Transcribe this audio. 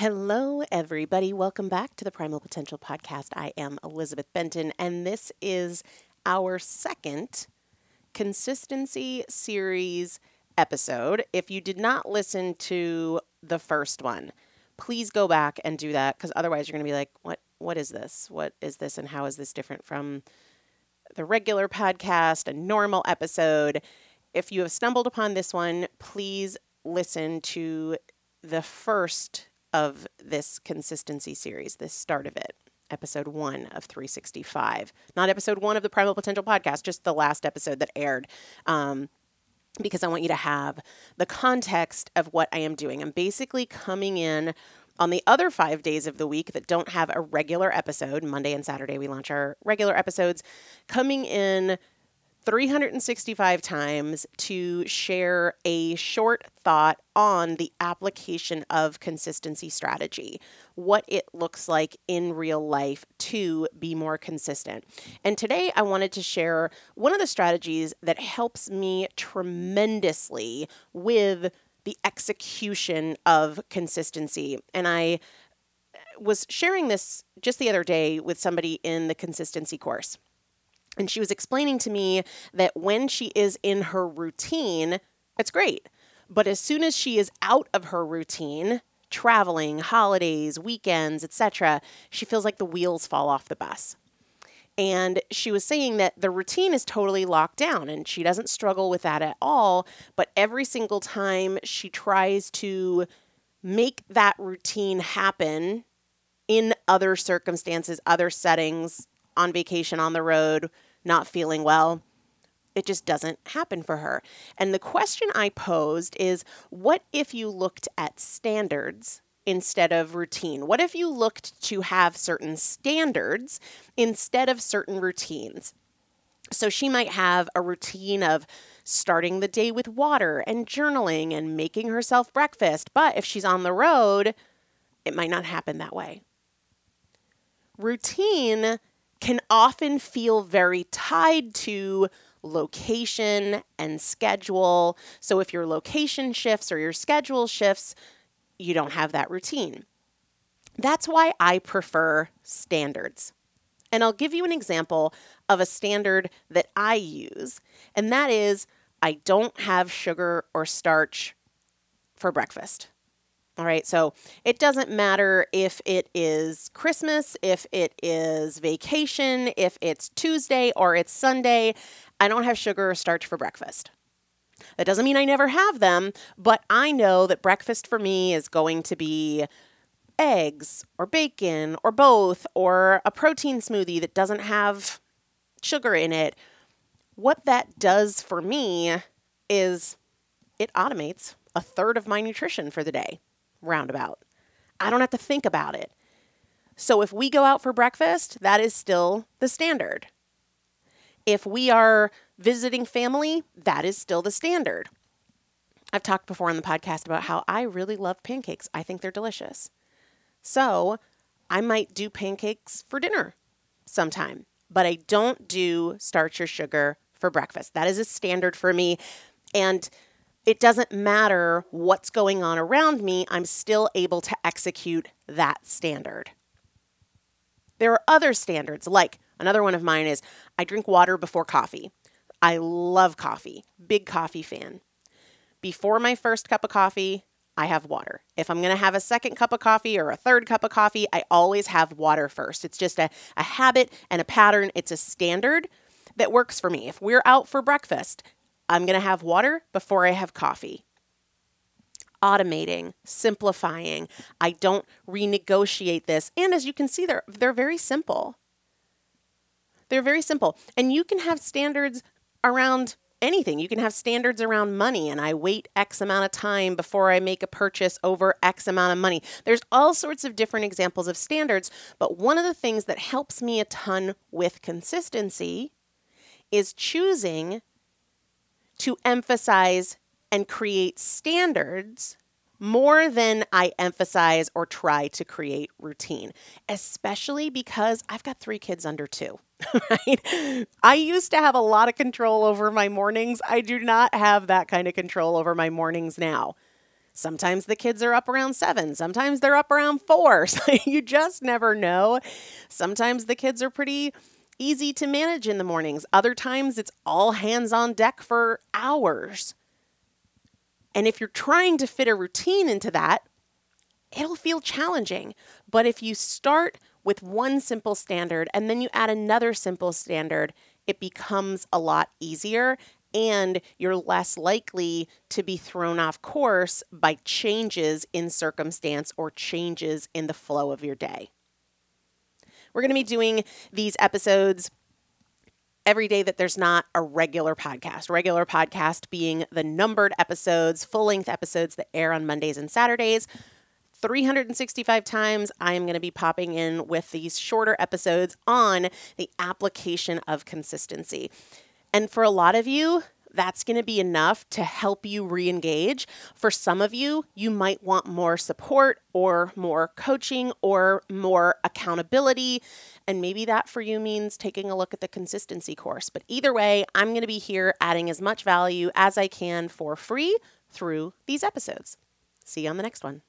Hello, everybody. Welcome back to the Primal Potential Podcast. I am Elizabeth Benton, and this is our second Consistency Series episode. If you did not listen to the first one, please go back and do that, because otherwise you're going to be like, what is this? What is this, and how is this different from the regular podcast, a normal episode? If you have stumbled upon this one, please listen to the first of this consistency series, this start of it, episode 1 of 365. Not episode 1 of the Primal Potential Podcast, just the last episode that aired, because I want you to have the context of what I am doing. I'm basically coming in on the other 5 days of the week that don't have a regular episode. Monday and Saturday we launch our regular episodes, coming in 365 times to share a short thought on the application of consistency strategy, what it looks like in real life to be more consistent. And today I wanted to share one of the strategies that helps me tremendously with the execution of consistency. And I was sharing this just the other day with somebody in the consistency course. And she was explaining to me that when she is in her routine, it's great. But as soon as she is out of her routine, traveling, holidays, weekends, etc., she feels like the wheels fall off the bus. And she was saying that the routine is totally locked down and she doesn't struggle with that at all. But every single time she tries to make that routine happen in other circumstances, other settings, on vacation, on the road, not feeling well, it just doesn't happen for her. And the question I posed is, what if you looked at standards instead of routine? What if you looked to have certain standards instead of certain routines? So she might have a routine of starting the day with water and journaling and making herself breakfast. But if she's on the road, it might not happen that way. Routine can often feel very tied to location and schedule. So if your location shifts or your schedule shifts, you don't have that routine. That's why I prefer standards. And I'll give you an example of a standard that I use, and that is I don't have sugar or starch for breakfast. All right, so it doesn't matter if it is Christmas, if it is vacation, if it's Tuesday or it's Sunday, I don't have sugar or starch for breakfast. That doesn't mean I never have them, but I know that breakfast for me is going to be eggs or bacon or both, or a protein smoothie that doesn't have sugar in it. What that does for me is it automates a third of my nutrition for the day. Roundabout. I don't have to think about it. So if we go out for breakfast, that is still the standard. If we are visiting family, that is still the standard. I've talked before on the podcast about how I really love pancakes. I think they're delicious. So I might do pancakes for dinner sometime, but I don't do starch or sugar for breakfast. That is a standard for me. And it doesn't matter what's going on around me, I'm still able to execute that standard. There are other standards, like another one of mine is I drink water before coffee. I love coffee, big coffee fan. Before my first cup of coffee, I have water. If I'm going to have a second cup of coffee or a third cup of coffee, I always have water first. It's just a habit and a pattern. It's a standard that works for me. If we're out for breakfast, I'm going to have water before I have coffee. Automating, simplifying. I don't renegotiate this. And as you can see, they're very simple. They're very simple. And you can have standards around anything. You can have standards around money, and I wait X amount of time before I make a purchase over X amount of money. There's all sorts of different examples of standards, but one of the things that helps me a ton with consistency is choosing to emphasize and create standards more than I emphasize or try to create routine, especially because I've got 3 kids under 2, right? I used to have a lot of control over my mornings. I do not have that kind of control over my mornings now. Sometimes the kids are up around 7. Sometimes they're up around 4. So you just never know. Sometimes the kids are pretty easy to manage in the mornings. Other times it's all hands on deck for hours. And if you're trying to fit a routine into that, it'll feel challenging. But if you start with one simple standard and then you add another simple standard, it becomes a lot easier and you're less likely to be thrown off course by changes in circumstance or changes in the flow of your day. We're going to be doing these episodes every day that there's not a regular podcast. Regular podcast being the numbered episodes, full-length episodes that air on Mondays and Saturdays. 365 times I am going to be popping in with these shorter episodes on the application of consistency. And for a lot of you, that's going to be enough to help you re-engage. For some of you, you might want more support or more coaching or more accountability. And maybe that for you means taking a look at the Consistency Course. But either way, I'm going to be here adding as much value as I can for free through these episodes. See you on the next one.